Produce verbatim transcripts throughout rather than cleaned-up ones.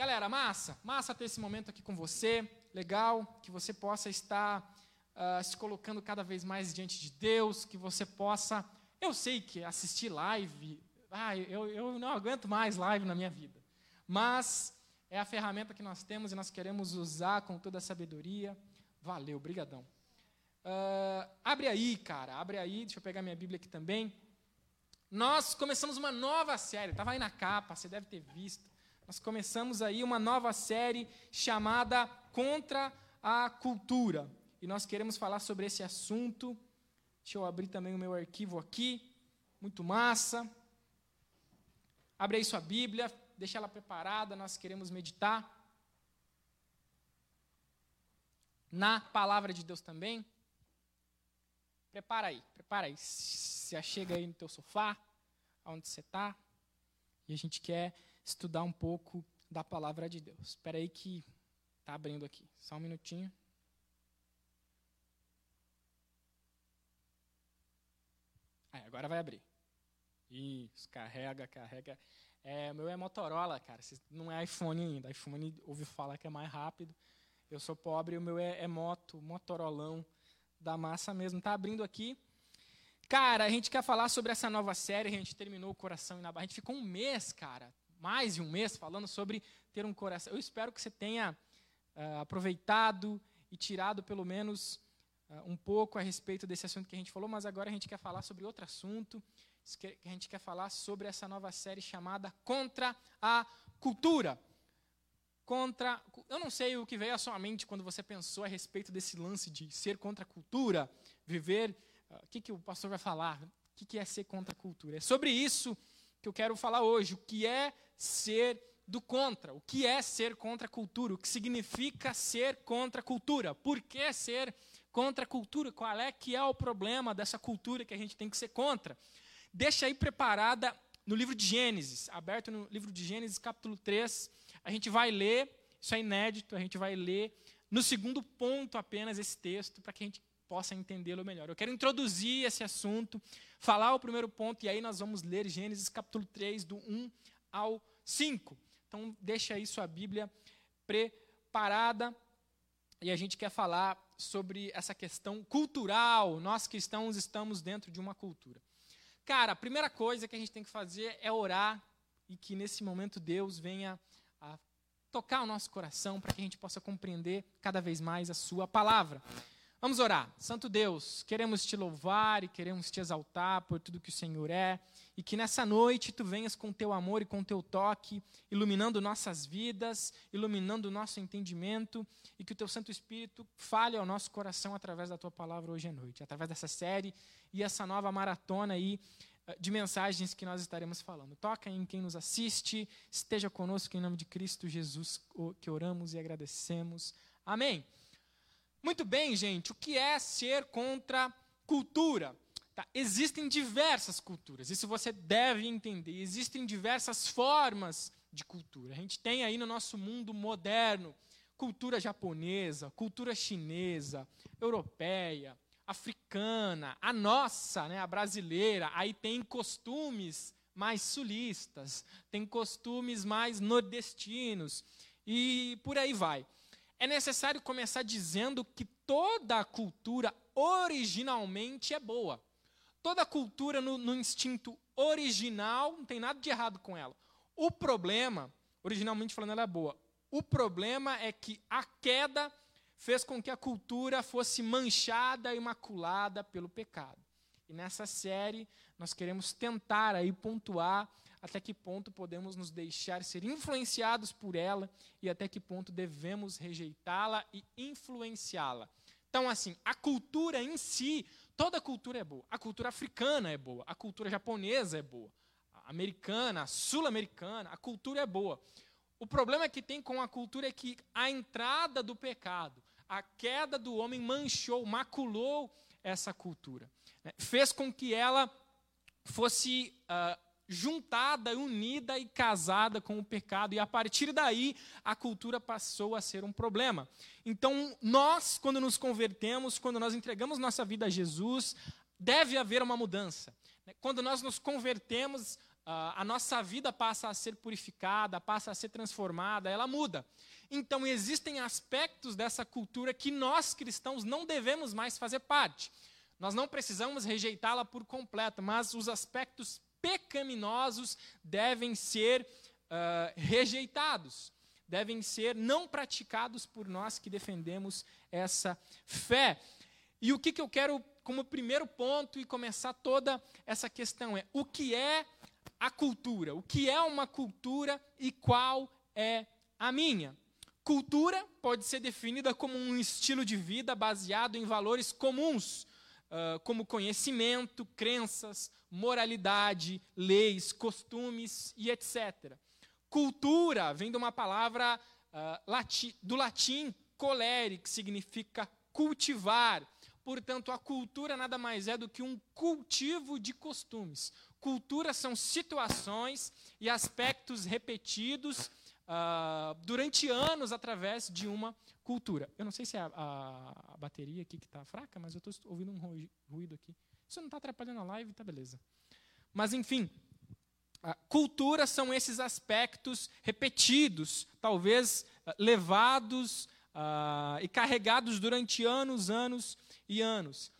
Galera, massa, massa ter esse momento aqui com você, legal, que você possa estar uh, se colocando cada vez mais diante de Deus, que você possa, eu sei que assistir live, ah, eu, eu não aguento mais live na minha vida, mas é a ferramenta que nós temos e nós queremos usar com toda a sabedoria. Valeu, brigadão. Uh, abre aí, cara, abre aí, deixa eu pegar minha Bíblia aqui também. Nós começamos uma nova série, estava aí na capa, você deve ter visto. Nós começamos aí uma nova série chamada Contra a Cultura. E nós queremos falar sobre esse assunto. Deixa eu abrir também o meu arquivo aqui. Muito massa. Abre aí sua Bíblia, deixa ela preparada, nós queremos meditar na palavra de Deus também. Prepara aí, prepara aí. Se achega aí no teu sofá, aonde você está. E a gente quer estudar um pouco da palavra de Deus. Espera aí que está abrindo aqui. Só um minutinho. Aí, agora vai abrir. Isso, carrega, carrega. É, o meu é Motorola, cara. Não é iPhone ainda. iPhone, ouvi falar que é mais rápido. Eu sou pobre, o meu é, é moto, Motorolão da massa mesmo. Tá abrindo aqui. Cara, a gente quer falar sobre essa nova série. A gente terminou o Coração Inabalável. A gente ficou um mês, cara. Mais de um mês falando sobre ter um coração. Eu espero que você tenha uh, aproveitado e tirado pelo menos uh, um pouco a respeito desse assunto que a gente falou, mas agora a gente quer falar sobre outro assunto, a gente quer falar sobre essa nova série chamada Contra a Cultura. Contra, eu não sei o que veio à sua mente quando você pensou a respeito desse lance de ser contra a cultura, viver, o uh, que, que o pastor vai falar, o que, que é ser contra a cultura. É sobre isso que eu quero falar hoje, o que é ser do contra, o que é ser contra a cultura, o que significa ser contra a cultura, por que ser contra a cultura, qual é que é o problema dessa cultura que a gente tem que ser contra. Deixa aí preparada no livro de Gênesis, aberto no livro de Gênesis, capítulo três, a gente vai ler, isso é inédito, a gente vai ler no segundo ponto apenas esse texto, para que a gente possa entendê-lo melhor. Eu quero introduzir esse assunto, falar o primeiro ponto, e aí nós vamos ler Gênesis capítulo três, do um ao cinco. Então, deixa aí sua Bíblia preparada, e a gente quer falar sobre essa questão cultural. Nós cristãos estamos dentro de uma cultura. Cara, a primeira coisa que a gente tem que fazer é orar, e que nesse momento Deus venha a tocar o nosso coração, para que a gente possa compreender cada vez mais a sua palavra. Vamos orar. Santo Deus, queremos te louvar e queremos te exaltar por tudo que o Senhor é, e que nessa noite tu venhas com teu amor e com teu toque, iluminando nossas vidas, iluminando o nosso entendimento, e que o teu Santo Espírito fale ao nosso coração através da tua palavra hoje à noite, através dessa série e essa nova maratona aí de mensagens que nós estaremos falando. Toca em quem nos assiste, esteja conosco em nome de Cristo Jesus, que oramos e agradecemos. Amém. Muito bem, gente, o que é ser contra cultura? Tá, existem diversas culturas, isso você deve entender, existem diversas formas de cultura. A gente tem aí no nosso mundo moderno, cultura japonesa, cultura chinesa, europeia, africana, a nossa, né, a brasileira, aí tem costumes mais sulistas, tem costumes mais nordestinos e por aí vai. É necessário começar dizendo que toda cultura originalmente é boa. Toda cultura no, no instinto original, não tem nada de errado com ela. O problema, originalmente falando, ela é boa. O problema é que a queda fez com que a cultura fosse manchada e maculada pelo pecado. E nessa série, nós queremos tentar aí pontuar até que ponto podemos nos deixar ser influenciados por ela e até que ponto devemos rejeitá-la e influenciá-la. Então, assim, a cultura em si, toda cultura é boa. A cultura africana é boa, a cultura japonesa é boa, a americana, a sul-americana, a cultura é boa. O problema que tem com a cultura é que a entrada do pecado, a queda do homem manchou, maculou essa cultura, né? Fez com que ela fosse Uh, juntada, unida e casada com o pecado. E, a partir daí, a cultura passou a ser um problema. Então, nós, quando nos convertemos, quando nós entregamos nossa vida a Jesus, deve haver uma mudança. Quando nós nos convertemos, a nossa vida passa a ser purificada, passa a ser transformada, ela muda. Então, existem aspectos dessa cultura que nós, cristãos, não devemos mais fazer parte. Nós não precisamos rejeitá-la por completo, mas os aspectos pecaminosos devem ser uh, rejeitados, devem ser não praticados por nós que defendemos essa fé. E o que, que eu quero, como primeiro ponto, e começar toda essa questão é o que é a cultura, o que é uma cultura e qual é a minha. Cultura pode ser definida como um estilo de vida baseado em valores comuns, uh, como conhecimento, crenças, moralidade, leis, costumes e etcétera. Cultura vem de uma palavra uh, lati- do latim colere, que significa cultivar. Portanto, a cultura nada mais é do que um cultivo de costumes. Cultura são situações e aspectos repetidos Uh, durante anos através de uma cultura. Eu não sei se é a, a, a bateria aqui que está fraca, mas eu estou ouvindo um ruído aqui. Isso não está atrapalhando a live, tá beleza. Mas, enfim, a cultura são esses aspectos repetidos, talvez levados uh, e carregados durante anos, anos e anos.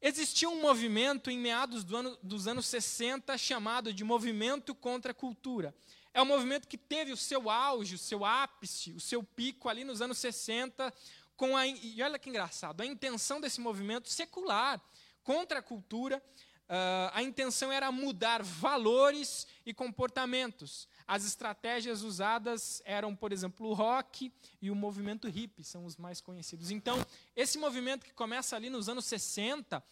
Existia um movimento em meados do ano, dos anos sessenta chamado de Movimento contra a Cultura. É um movimento que teve o seu auge, o seu ápice, o seu pico ali nos anos sessenta, com a, e olha que engraçado, a intenção desse movimento secular contra a cultura, uh, a intenção era mudar valores e comportamentos. As estratégias usadas eram, por exemplo, o rock e o movimento hippie, são os mais conhecidos. Então, esse movimento que começa ali nos anos sessenta,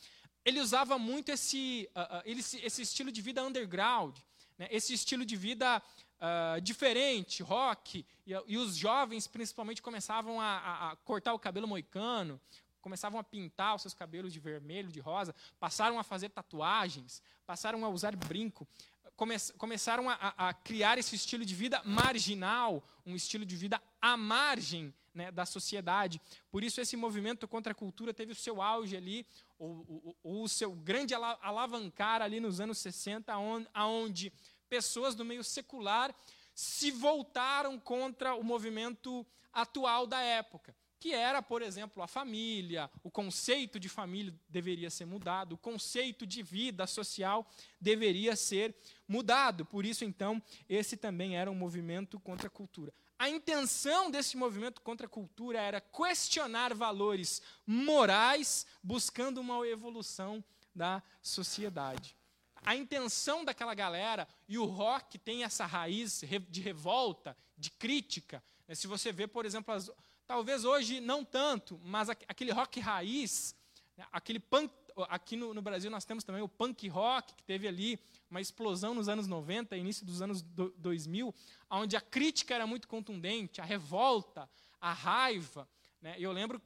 ele usava muito esse, uh, uh, ele, esse estilo de vida underground, né, esse estilo de vida Uh, diferente, rock, e, e os jovens principalmente começavam a, a, a cortar o cabelo moicano, começavam a pintar os seus cabelos de vermelho, de rosa, passaram a fazer tatuagens, passaram a usar brinco, come, começaram a, a criar esse estilo de vida marginal, um estilo de vida à margem, né, da sociedade. Por isso, esse movimento contra a cultura teve o seu auge ali, ou, ou, ou o seu grande alavancar ali nos anos sessenta, onde, aonde pessoas do meio secular se voltaram contra o movimento atual da época, que era, por exemplo, a família, o conceito de família deveria ser mudado, o conceito de vida social deveria ser mudado. Por isso, então, esse também era um movimento contra a cultura. A intenção desse movimento contra a cultura era questionar valores morais, buscando uma evolução da sociedade. A intenção daquela galera, e o rock tem essa raiz de revolta, de crítica. Se você vê, por exemplo, as, talvez hoje não tanto, mas aquele rock raiz, aquele punk, aqui no, no Brasil nós temos também o punk rock, que teve ali uma explosão nos anos noventa, início dos anos dois mil, onde a crítica era muito contundente, a revolta, a raiva. Né? Eu lembro,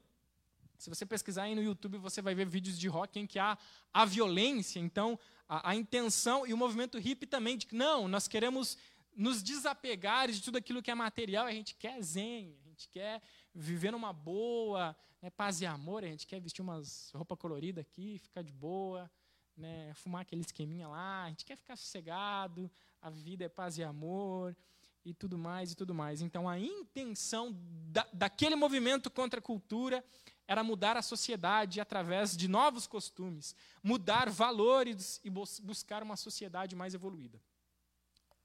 se você pesquisar aí no YouTube, você vai ver vídeos de rock em que há a violência, então... A, a intenção e o movimento hippie também, de que não, nós queremos nos desapegar de tudo aquilo que é material, a gente quer zen, a gente quer viver numa boa, né, paz e amor, a gente quer vestir umas roupas coloridas aqui, ficar de boa, né, fumar aquele esqueminha lá, a gente quer ficar sossegado, a vida é paz e amor, e tudo mais, e tudo mais. Então, a intenção da, daquele movimento contra a cultura era mudar a sociedade através de novos costumes, mudar valores e buscar uma sociedade mais evoluída.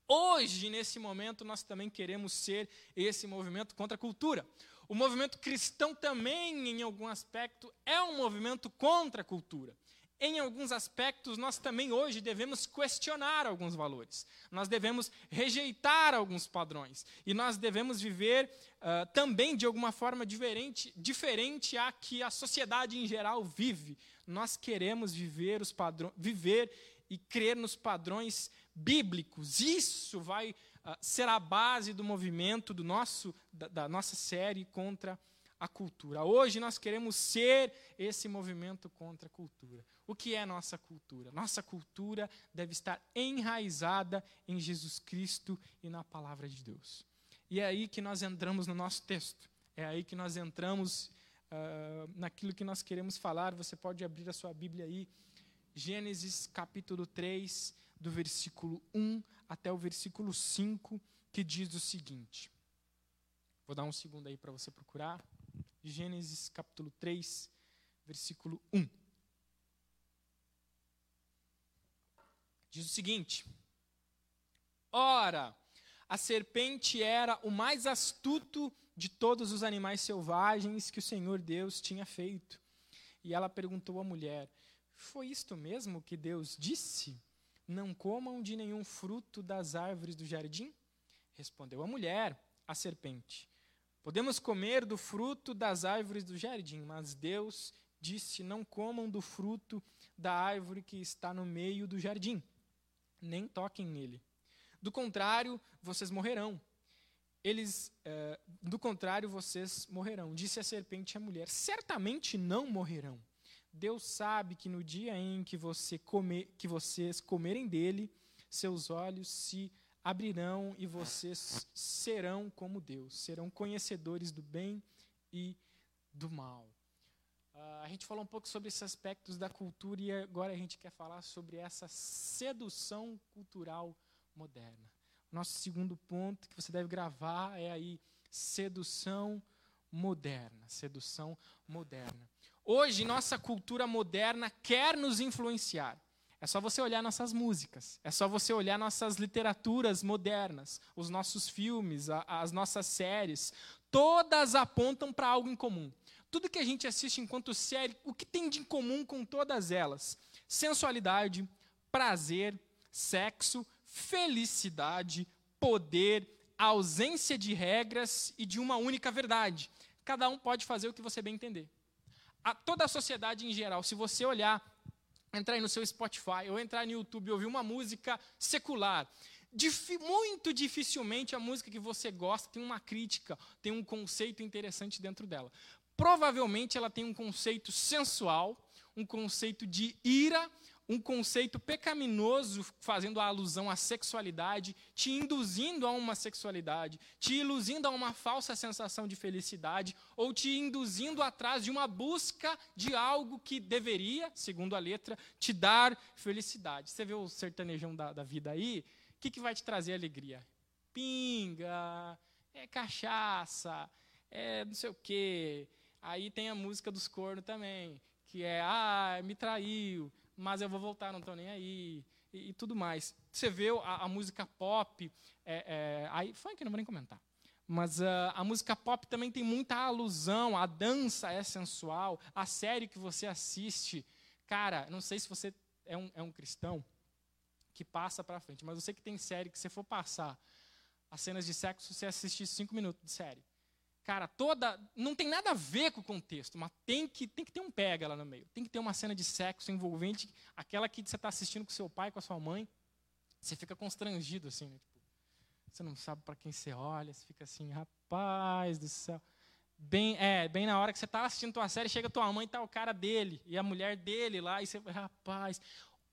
Hoje, nesse momento, nós também queremos ser esse movimento contra a cultura. O movimento cristão também, em algum aspecto, é um movimento contra a cultura. Em alguns aspectos, nós também hoje devemos questionar alguns valores. Nós devemos rejeitar alguns padrões. E nós devemos viver uh, também de alguma forma diferente, diferente à que a sociedade em geral vive. Nós queremos viver, os padrões, viver e crer nos padrões bíblicos. Isso vai uh, ser a base do movimento do nosso, da, da nossa série contra a cultura. Hoje nós queremos ser esse movimento contra a cultura. O que é nossa cultura? Nossa cultura deve estar enraizada em Jesus Cristo e na palavra de Deus. E é aí que nós entramos no nosso texto. É aí que nós entramos uh, naquilo que nós queremos falar. Você pode abrir a sua Bíblia aí. Gênesis capítulo três, do versículo um até o versículo cinco, que diz o seguinte. Vou dar um segundo aí para você procurar. Gênesis capítulo três, versículo um. Diz o seguinte: ora, a serpente era o mais astuto de todos os animais selvagens que o Senhor Deus tinha feito. E ela perguntou à mulher: foi isto mesmo que Deus disse? Não comam de nenhum fruto das árvores do jardim? Respondeu a mulher à serpente: podemos comer do fruto das árvores do jardim, mas Deus disse: não comam do fruto da árvore que está no meio do jardim, nem toquem nele. Do contrário, vocês morrerão. Eles, eh, do contrário, vocês morrerão. Disse a serpente à mulher: certamente não morrerão. Deus sabe que no dia em que, você come, que vocês comerem dele, seus olhos se abrirão e vocês serão como Deus, serão conhecedores do bem e do mal. Uh, a gente falou um pouco sobre esses aspectos da cultura e agora a gente quer falar sobre essa sedução cultural moderna. O nosso segundo ponto que você deve gravar é aí sedução moderna, sedução moderna. Hoje, nossa cultura moderna quer nos influenciar. É só você olhar nossas músicas, é só você olhar nossas literaturas modernas, os nossos filmes, a, as nossas séries. Todas apontam para algo em comum. Tudo que a gente assiste enquanto série, o que tem de em comum com todas elas? Sensualidade, prazer, sexo, felicidade, poder, ausência de regras e de uma única verdade. Cada um pode fazer o que você bem entender. A, toda a sociedade em geral, se você olhar, entrar aí no seu Spotify ou entrar no YouTube e ouvir uma música secular, Difi- muito dificilmente a música que você gosta tem uma crítica, tem um conceito interessante dentro dela. Provavelmente ela tem um conceito sensual, um conceito de ira, um conceito pecaminoso, fazendo a alusão à sexualidade, te induzindo a uma sexualidade, te iludindo a uma falsa sensação de felicidade, ou te induzindo atrás de uma busca de algo que deveria, segundo a letra, te dar felicidade. Você vê o sertanejão da, da vida aí? O que, que vai te trazer alegria? Pinga, é cachaça, é não sei o quê. Aí tem a música dos cornos também, que é, ah, me traiu, mas eu vou voltar, não estou nem aí, e, e tudo mais. Você vê a, a música pop, é, é, aí, funk, não vou nem comentar, mas uh, a música pop também tem muita alusão, a dança é sensual, a série que você assiste, cara, não sei se você é um, é um cristão que passa para frente, mas eu sei que tem série que você for passar as cenas de sexo, você assiste cinco minutos de série. Cara, toda, não tem nada a ver com o contexto, mas tem que, tem que ter um pega lá no meio. Tem que ter uma cena de sexo envolvente, aquela que você está assistindo com seu pai, com a sua mãe, você fica constrangido, assim, né? Tipo, você não sabe para quem você olha, você fica assim, rapaz do céu. Bem, é, bem na hora que você está assistindo tua série, chega tua mãe e tá o cara dele, e a mulher dele lá, e você, rapaz...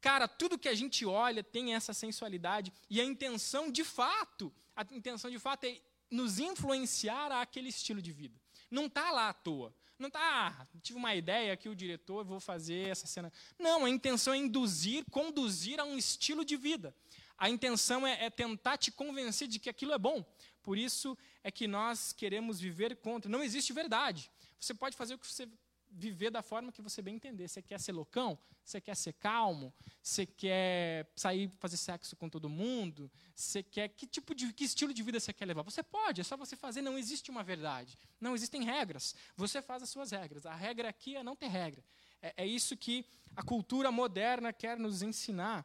Cara, tudo que a gente olha tem essa sensualidade, e a intenção de fato, a intenção de fato é nos influenciar àquele estilo de vida. Não está lá à toa. Não está, ah, tive uma ideia aqui, o diretor, vou fazer essa cena. Não, a intenção é induzir, conduzir a um estilo de vida. A intenção é, é tentar te convencer de que aquilo é bom. Por isso é que nós queremos viver contra. Não existe verdade. Você pode fazer o que você... viver da forma que você bem entender. Você quer ser loucão? Você quer ser calmo? Você quer sair fazer sexo com todo mundo? Você quer... Que tipo de que estilo de vida você quer levar? Você pode, é só você fazer. Não existe uma verdade. Não existem regras. Você faz as suas regras. A regra aqui é não ter regra. É, é isso que a cultura moderna quer nos ensinar.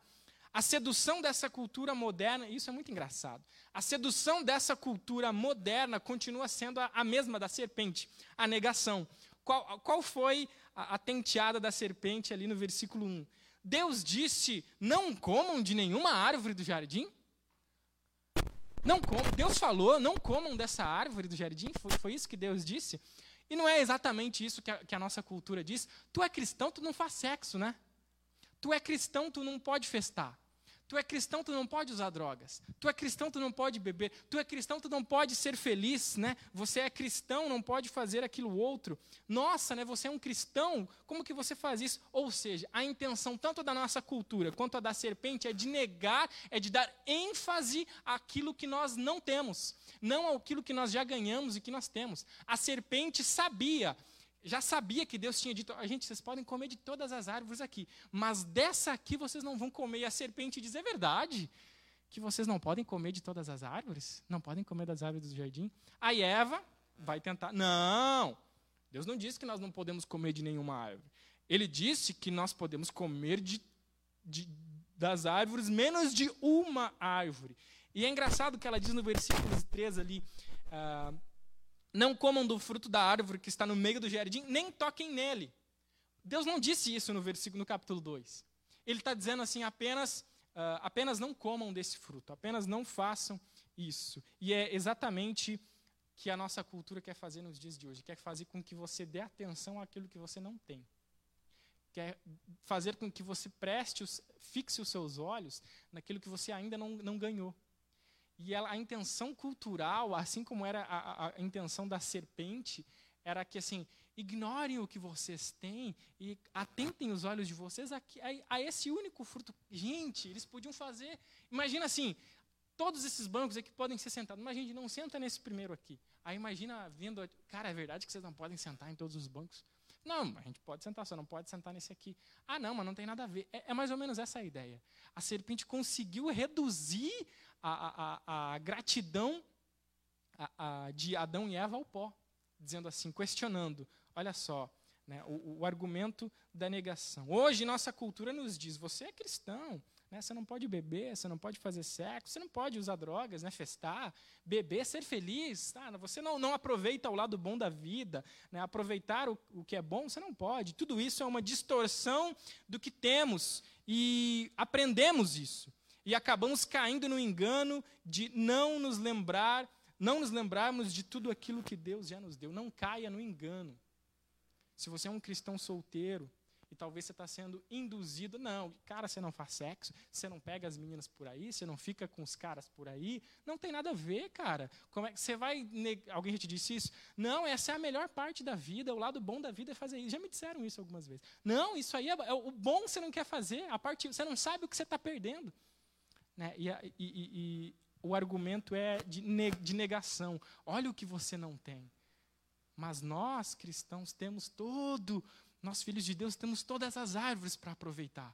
A sedução dessa cultura moderna... Isso é muito engraçado. A sedução dessa cultura moderna continua sendo a, a mesma da serpente. A negação. Qual, qual foi a, a tenteada da serpente ali no versículo um? Deus disse, não comam de nenhuma árvore do jardim? Não comam. Deus falou, não comam dessa árvore do jardim? Foi, foi isso que Deus disse? E não é exatamente isso que a, que a nossa cultura diz. Tu é cristão, tu não faz sexo, né? Tu é cristão, tu não pode festar. Tu é cristão, tu não pode usar drogas. Tu é cristão, tu não pode beber. Tu é cristão, tu não pode ser feliz, né? Você é cristão, não pode fazer aquilo outro. Nossa, né? Você é um cristão, como que você faz isso? Ou seja, a intenção tanto da nossa cultura quanto a da serpente é de negar, é de dar ênfase àquilo que nós não temos, não àquilo que nós já ganhamos e que nós temos. A serpente sabia... Já sabia que Deus tinha dito, gente, vocês podem comer de todas as árvores aqui, mas dessa aqui vocês não vão comer. E a serpente diz, é verdade que vocês não podem comer de todas as árvores? Não podem comer das árvores do jardim? Aí Eva vai tentar, não, Deus não disse que nós não podemos comer de nenhuma árvore. Ele disse que nós podemos comer de, de, das árvores, menos de uma árvore. E é engraçado que ela diz no versículo três ali, ah, não comam do fruto da árvore que está no meio do jardim, nem toquem nele. Deus não disse isso no versículo, no capítulo dois. Ele está dizendo assim, apenas, uh, apenas não comam desse fruto, apenas não façam isso. E é exatamente o que a nossa cultura quer fazer nos dias de hoje. Quer fazer com que você dê atenção àquilo que você não tem. Quer fazer com que você preste, os, fixe os seus olhos naquilo que você ainda não, não ganhou. E ela, a intenção cultural, assim como era a, a, a intenção da serpente, era que, assim, ignorem o que vocês têm e atentem os olhos de vocês a, a, a esse único fruto. Gente, eles podiam fazer... Imagina, assim, todos esses bancos aqui podem ser sentados. Mas, gente, não senta nesse primeiro aqui. Aí, imagina, vendo... Cara, é verdade que vocês não podem sentar em todos os bancos? Não, a gente pode sentar, só não pode sentar nesse aqui. Ah, não, mas não tem nada a ver. É, é mais ou menos essa a ideia. A serpente conseguiu reduzir... A, a, a gratidão a, a, de Adão e Eva ao pó, dizendo assim, questionando, olha só, né, o, o argumento da negação. Hoje, nossa cultura nos diz, você é cristão, né, você não pode beber, você não pode fazer sexo, você não pode usar drogas, né, festar, beber, ser feliz, tá? Você não, não aproveita o lado bom da vida, né, aproveitar o, o que é bom, você não pode. Tudo isso é uma distorção do que temos e aprendemos isso. E acabamos caindo no engano de não nos lembrar, não nos lembrarmos de tudo aquilo que Deus já nos deu. Não caia no engano. Se você é um cristão solteiro, e talvez você está sendo induzido, não, cara, você não faz sexo, você não pega as meninas por aí, você não fica com os caras por aí, não tem nada a ver, cara. Como é que você vai neg... Alguém já te disse isso? Não, essa é a melhor parte da vida, o lado bom da vida é fazer isso. Já me disseram isso algumas vezes. Não, isso aí é, é o bom você não quer fazer, a parte, você não sabe o que você está perdendo. Né? E, e, e, e o argumento é de, ne, de negação. Olha o que você não tem. Mas nós, cristãos, temos todo... Nós, filhos de Deus, temos todas as árvores para aproveitar.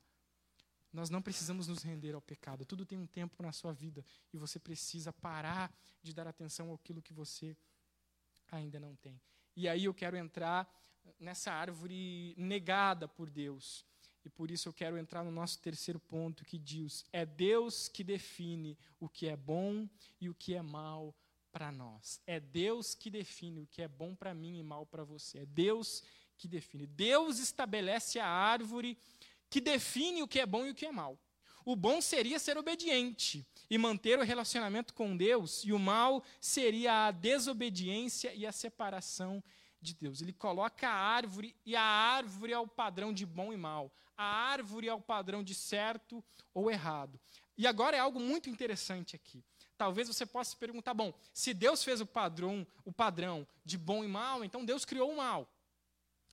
Nós não precisamos nos render ao pecado. Tudo tem um tempo na sua vida. E você precisa parar de dar atenção àquilo que você ainda não tem. E aí eu quero entrar nessa árvore negada por Deus. E por isso eu quero entrar no nosso terceiro ponto, que diz, é Deus que define o que é bom e o que é mal para nós. É Deus que define o que é bom para mim e mal para você. É Deus que define. Deus estabelece a árvore que define o que é bom e o que é mal. O bom seria ser obediente e manter o relacionamento com Deus, e o mal seria a desobediência e a separação de Deus. Ele coloca a árvore, e a árvore é o padrão de bom e mal. A árvore é o padrão de certo ou errado. E agora é algo muito interessante aqui. Talvez você possa se perguntar, bom, se Deus fez o padrão, o padrão de bom e mal, então Deus criou o mal.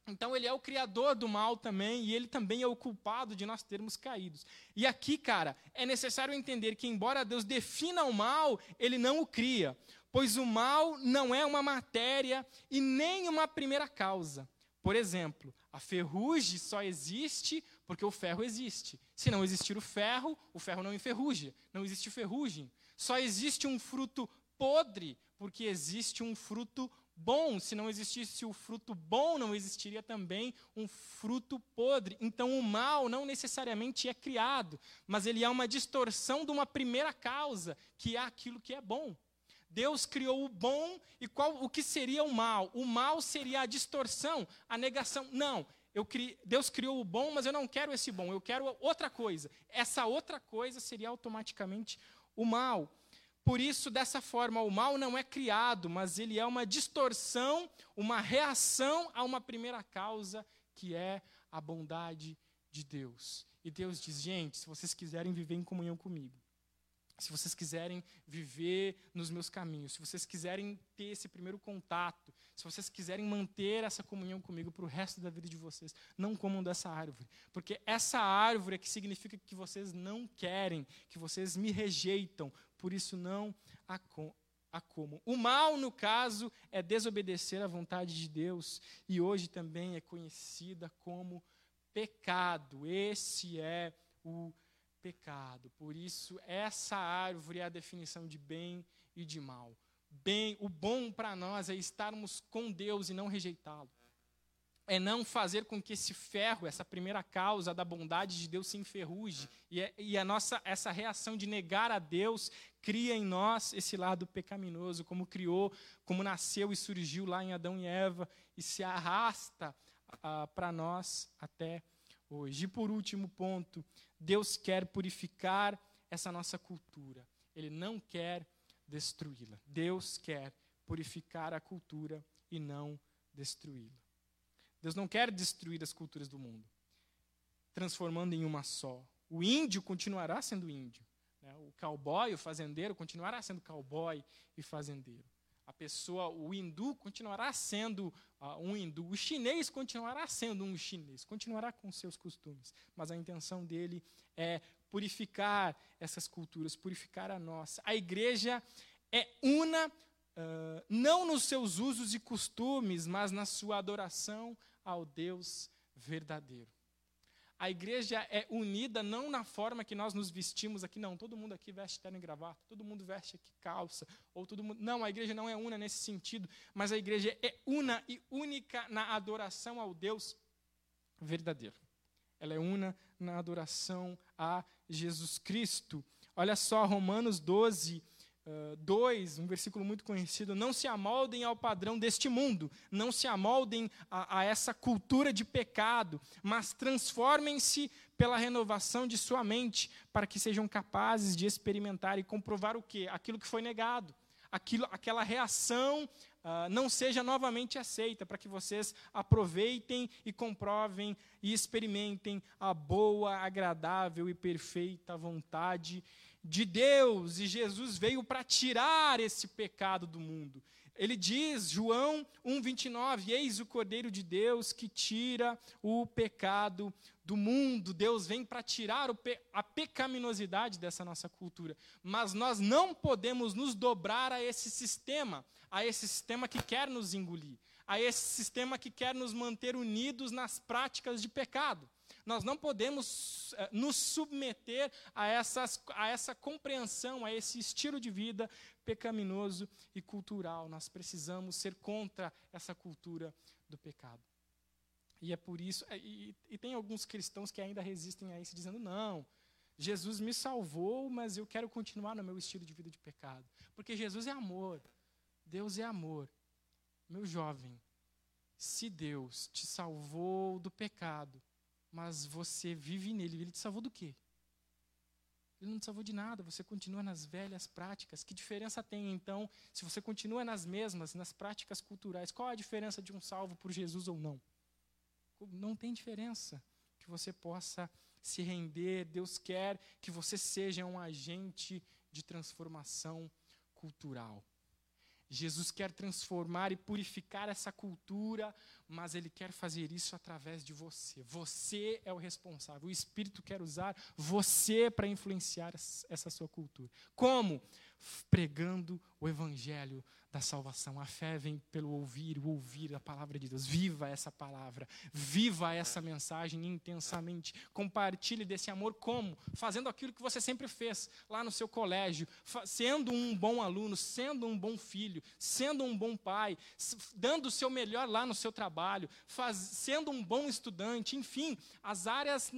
Então ele é o criador do mal também, e ele também é o culpado de nós termos caídos. E aqui, cara, é necessário entender que embora Deus defina o mal, ele não o cria. Pois o mal não é uma matéria e nem uma primeira causa. Por exemplo, a ferrugem só existe porque o ferro existe. Se não existir o ferro, o ferro não enferruja, não existe ferrugem. Só existe um fruto podre porque existe um fruto bom. Se não existisse o fruto bom, não existiria também um fruto podre. Então, o mal não necessariamente é criado, mas ele é uma distorção de uma primeira causa, que é aquilo que é bom. Deus criou o bom, e qual, o que seria o mal? O mal seria a distorção, a negação. Não, eu cri, Deus criou o bom, mas eu não quero esse bom, eu quero outra coisa. Essa outra coisa seria automaticamente o mal. Por isso, dessa forma, o mal não é criado, mas ele é uma distorção, uma reação a uma primeira causa, que é a bondade de Deus. E Deus diz, gente, se vocês quiserem viver em comunhão comigo, se vocês quiserem viver nos meus caminhos, se vocês quiserem ter esse primeiro contato, se vocês quiserem manter essa comunhão comigo para o resto da vida de vocês, não comam dessa árvore. Porque essa árvore é que significa que vocês não querem, que vocês me rejeitam, por isso não a comam. A como. O mal, no caso, é desobedecer à vontade de Deus, e hoje também é conhecida como pecado. Esse é o pecado. Por isso, essa árvore é a definição de bem e de mal. Bem, o bom para nós é estarmos com Deus e não rejeitá-lo. É não fazer com que esse ferro, essa primeira causa da bondade de Deus, se enferruje. E, é, e a nossa, essa reação de negar a Deus cria em nós esse lado pecaminoso, como criou, como nasceu e surgiu lá em Adão e Eva, e se arrasta ah, para nós até hoje. E por último ponto, Deus quer purificar essa nossa cultura. Ele não quer destruí-la. Deus quer purificar a cultura e não destruí-la. Deus não quer destruir as culturas do mundo, transformando em uma só. O índio continuará sendo índio. Né? O cowboy, o fazendeiro, continuará sendo cowboy e fazendeiro. A pessoa, o hindu, continuará sendo uh, um hindu. O chinês continuará sendo um chinês. Continuará com seus costumes. Mas a intenção dele é purificar essas culturas, purificar a nossa. A igreja é una, uh, não nos seus usos e costumes, mas na sua adoração ao Deus verdadeiro. A igreja é unida não na forma que nós nos vestimos aqui, não. Todo mundo aqui veste terno e gravata, todo mundo veste aqui calça, ou todo mundo... Não, a igreja não é una nesse sentido, mas a igreja é una e única na adoração ao Deus verdadeiro. Ela é una na adoração a Jesus Cristo. Olha só, Romanos doze, Uh, dois, um versículo muito conhecido: não se amoldem ao padrão deste mundo, não se amoldem a, a essa cultura de pecado, mas transformem-se pela renovação de sua mente, para que sejam capazes de experimentar e comprovar o quê? Aquilo que foi negado, aquilo, aquela reação uh, não seja novamente aceita, para que vocês aproveitem e comprovem e experimentem a boa, agradável e perfeita vontade de Deus. E Jesus veio para tirar esse pecado do mundo. Ele diz, João um, vinte e nove, eis o Cordeiro de Deus que tira o pecado do mundo. Deus vem para tirar o pe- a pecaminosidade dessa nossa cultura. Mas nós não podemos nos dobrar a esse sistema, a esse sistema que quer nos engolir, a esse sistema que quer nos manter unidos nas práticas de pecado. Nós não podemos nos submeter a, essas, a essa compreensão, a esse estilo de vida pecaminoso e cultural. Nós precisamos ser contra essa cultura do pecado. E é por isso, e, e tem alguns cristãos que ainda resistem a isso, dizendo, não, Jesus me salvou, mas eu quero continuar no meu estilo de vida de pecado. Porque Jesus é amor, Deus é amor. Meu jovem, se Deus te salvou do pecado, mas você vive nele. Ele te salvou do quê? Ele não te salvou de nada, você continua nas velhas práticas. Que diferença tem, então, se você continua nas mesmas, nas práticas culturais? Qual a diferença de um salvo por Jesus ou não? Não tem diferença. Que você possa se render. Deus quer que você seja um agente de transformação cultural. Jesus quer transformar e purificar essa cultura, mas Ele quer fazer isso através de você. Você é o responsável. O Espírito quer usar você para influenciar essa sua cultura. Como? Pregando o Evangelho da salvação. A fé vem pelo ouvir, o ouvir a palavra de Deus. Viva essa palavra. Viva essa mensagem intensamente. Compartilhe desse amor como? Fazendo aquilo que você sempre fez lá no seu colégio. Fa- sendo um bom aluno, sendo um bom filho, sendo um bom pai, s- dando o seu melhor lá no seu trabalho, faz- sendo um bom estudante. Enfim, as áreas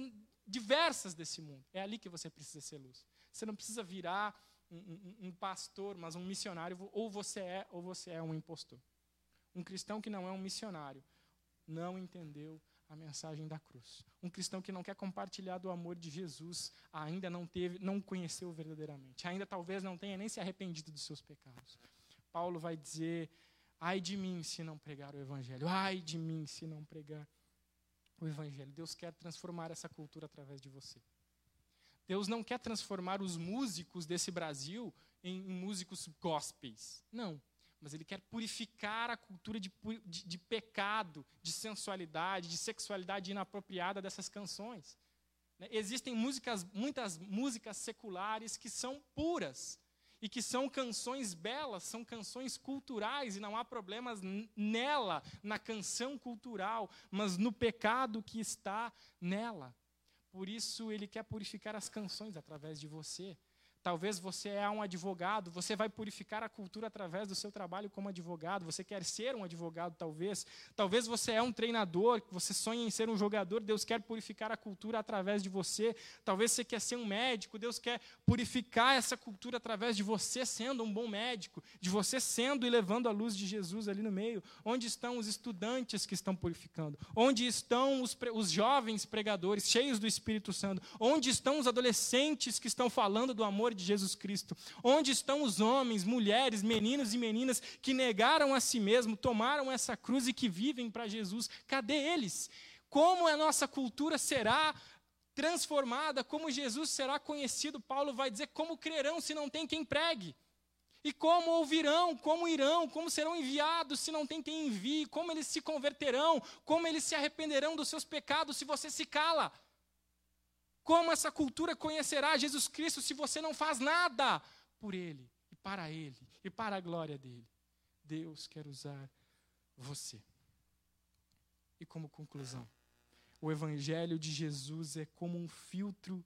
diversas desse mundo. É ali que você precisa ser luz. Você não precisa virar... Um, um, um pastor, mas um missionário. Ou você é, ou você é um impostor. Um cristão que não é um missionário não entendeu a mensagem da cruz. Um cristão que não quer compartilhar do amor de Jesus ainda não teve, não conheceu verdadeiramente. Ainda talvez não tenha nem se arrependido dos seus pecados. Paulo vai dizer, ai de mim se não pregar o evangelho, ai de mim se não pregar o Evangelho. Deus quer transformar essa cultura através de você. Deus não quer transformar os músicos desse Brasil em músicos gospels. Não. Mas Ele quer purificar a cultura de, de, de pecado, de sensualidade, de sexualidade inapropriada dessas canções. Né? Existem músicas, muitas músicas seculares que são puras e que são canções belas, são canções culturais, e não há problemas nela, na canção cultural, mas no pecado que está nela. Por isso, Ele quer purificar as canções através de você. Talvez você é um advogado, você vai purificar a cultura através do seu trabalho como advogado, você quer ser um advogado, talvez. Talvez você é um treinador, você sonha em ser um jogador, Deus quer purificar a cultura através de você. Talvez você quer ser um médico, Deus quer purificar essa cultura através de você sendo um bom médico, de você sendo e levando a luz de Jesus ali no meio. Onde estão os estudantes que estão purificando? Onde estão os, pre- os jovens pregadores cheios do Espírito Santo? Onde estão os adolescentes que estão falando do amor de Jesus Cristo? Onde estão os homens, mulheres, meninos e meninas que negaram a si mesmos, tomaram essa cruz e que vivem para Jesus? Cadê eles? Como a nossa cultura será transformada? Como Jesus será conhecido? Paulo vai dizer: como crerão se não tem quem pregue? E como ouvirão? Como irão? Como serão enviados se não tem quem envie? Como eles se converterão? Como eles se arrependerão dos seus pecados se você se cala? Como essa cultura conhecerá Jesus Cristo se você não faz nada por Ele, e para Ele, e para a glória dEle? Deus quer usar você. E como conclusão, o Evangelho de Jesus é como um filtro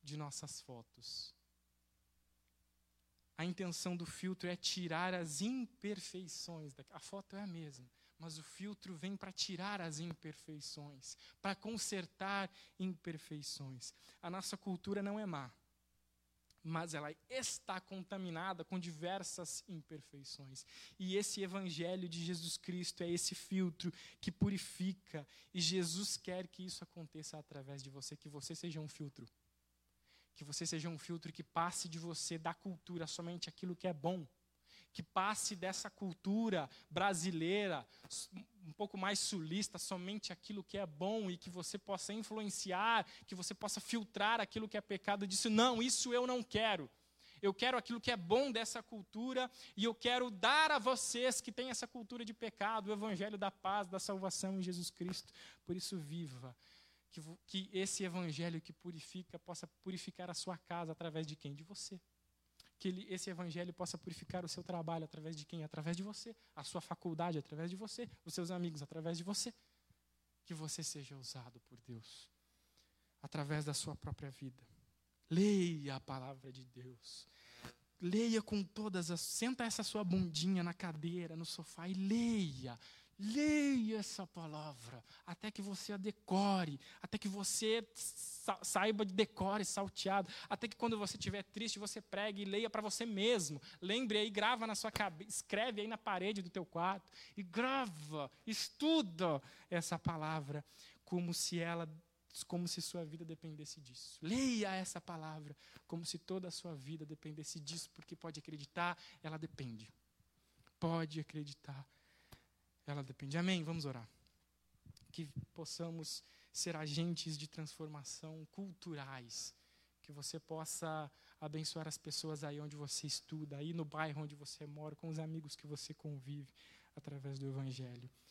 de nossas fotos. A intenção do filtro é tirar as imperfeições. Da... A foto é a mesma, mas o filtro vem para tirar as imperfeições, para consertar imperfeições. A nossa cultura não é má, mas ela está contaminada com diversas imperfeições. E esse Evangelho de Jesus Cristo é esse filtro que purifica. E Jesus quer que isso aconteça através de você, que você seja um filtro. Que você seja um filtro que passe de você, da cultura, somente aquilo que é bom. Que passe dessa cultura brasileira, um pouco mais sulista, somente aquilo que é bom, e que você possa influenciar, que você possa filtrar aquilo que é pecado. Disso, não, isso eu não quero. Eu quero aquilo que é bom dessa cultura, e eu quero dar a vocês que têm essa cultura de pecado o Evangelho da paz, da salvação em Jesus Cristo. Por isso, viva. Que, que esse Evangelho que purifica possa purificar a sua casa através de quem? De você. Que ele, esse Evangelho possa purificar o seu trabalho através de quem? Através de você. A sua faculdade através de você. Os seus amigos através de você. Que você seja usado por Deus através da sua própria vida. Leia a palavra de Deus. Leia com todas as... Senta essa sua bundinha na cadeira, no sofá, e leia. Leia essa palavra, até que você a decore, até que você saiba de decore, salteado, até que quando você estiver triste, você pregue e leia para você mesmo. Lembre aí, grava na sua cabeça, escreve aí na parede do teu quarto, e grava, estuda essa palavra, como se ela, como se sua vida dependesse disso. Leia essa palavra, como se toda a sua vida dependesse disso, porque pode acreditar, ela depende. Pode acreditar. Ela depende. Amém? Vamos orar. Que possamos ser agentes de transformação culturais. Que você possa abençoar as pessoas aí onde você estuda, aí no bairro onde você mora, com os amigos que você convive, através do Evangelho.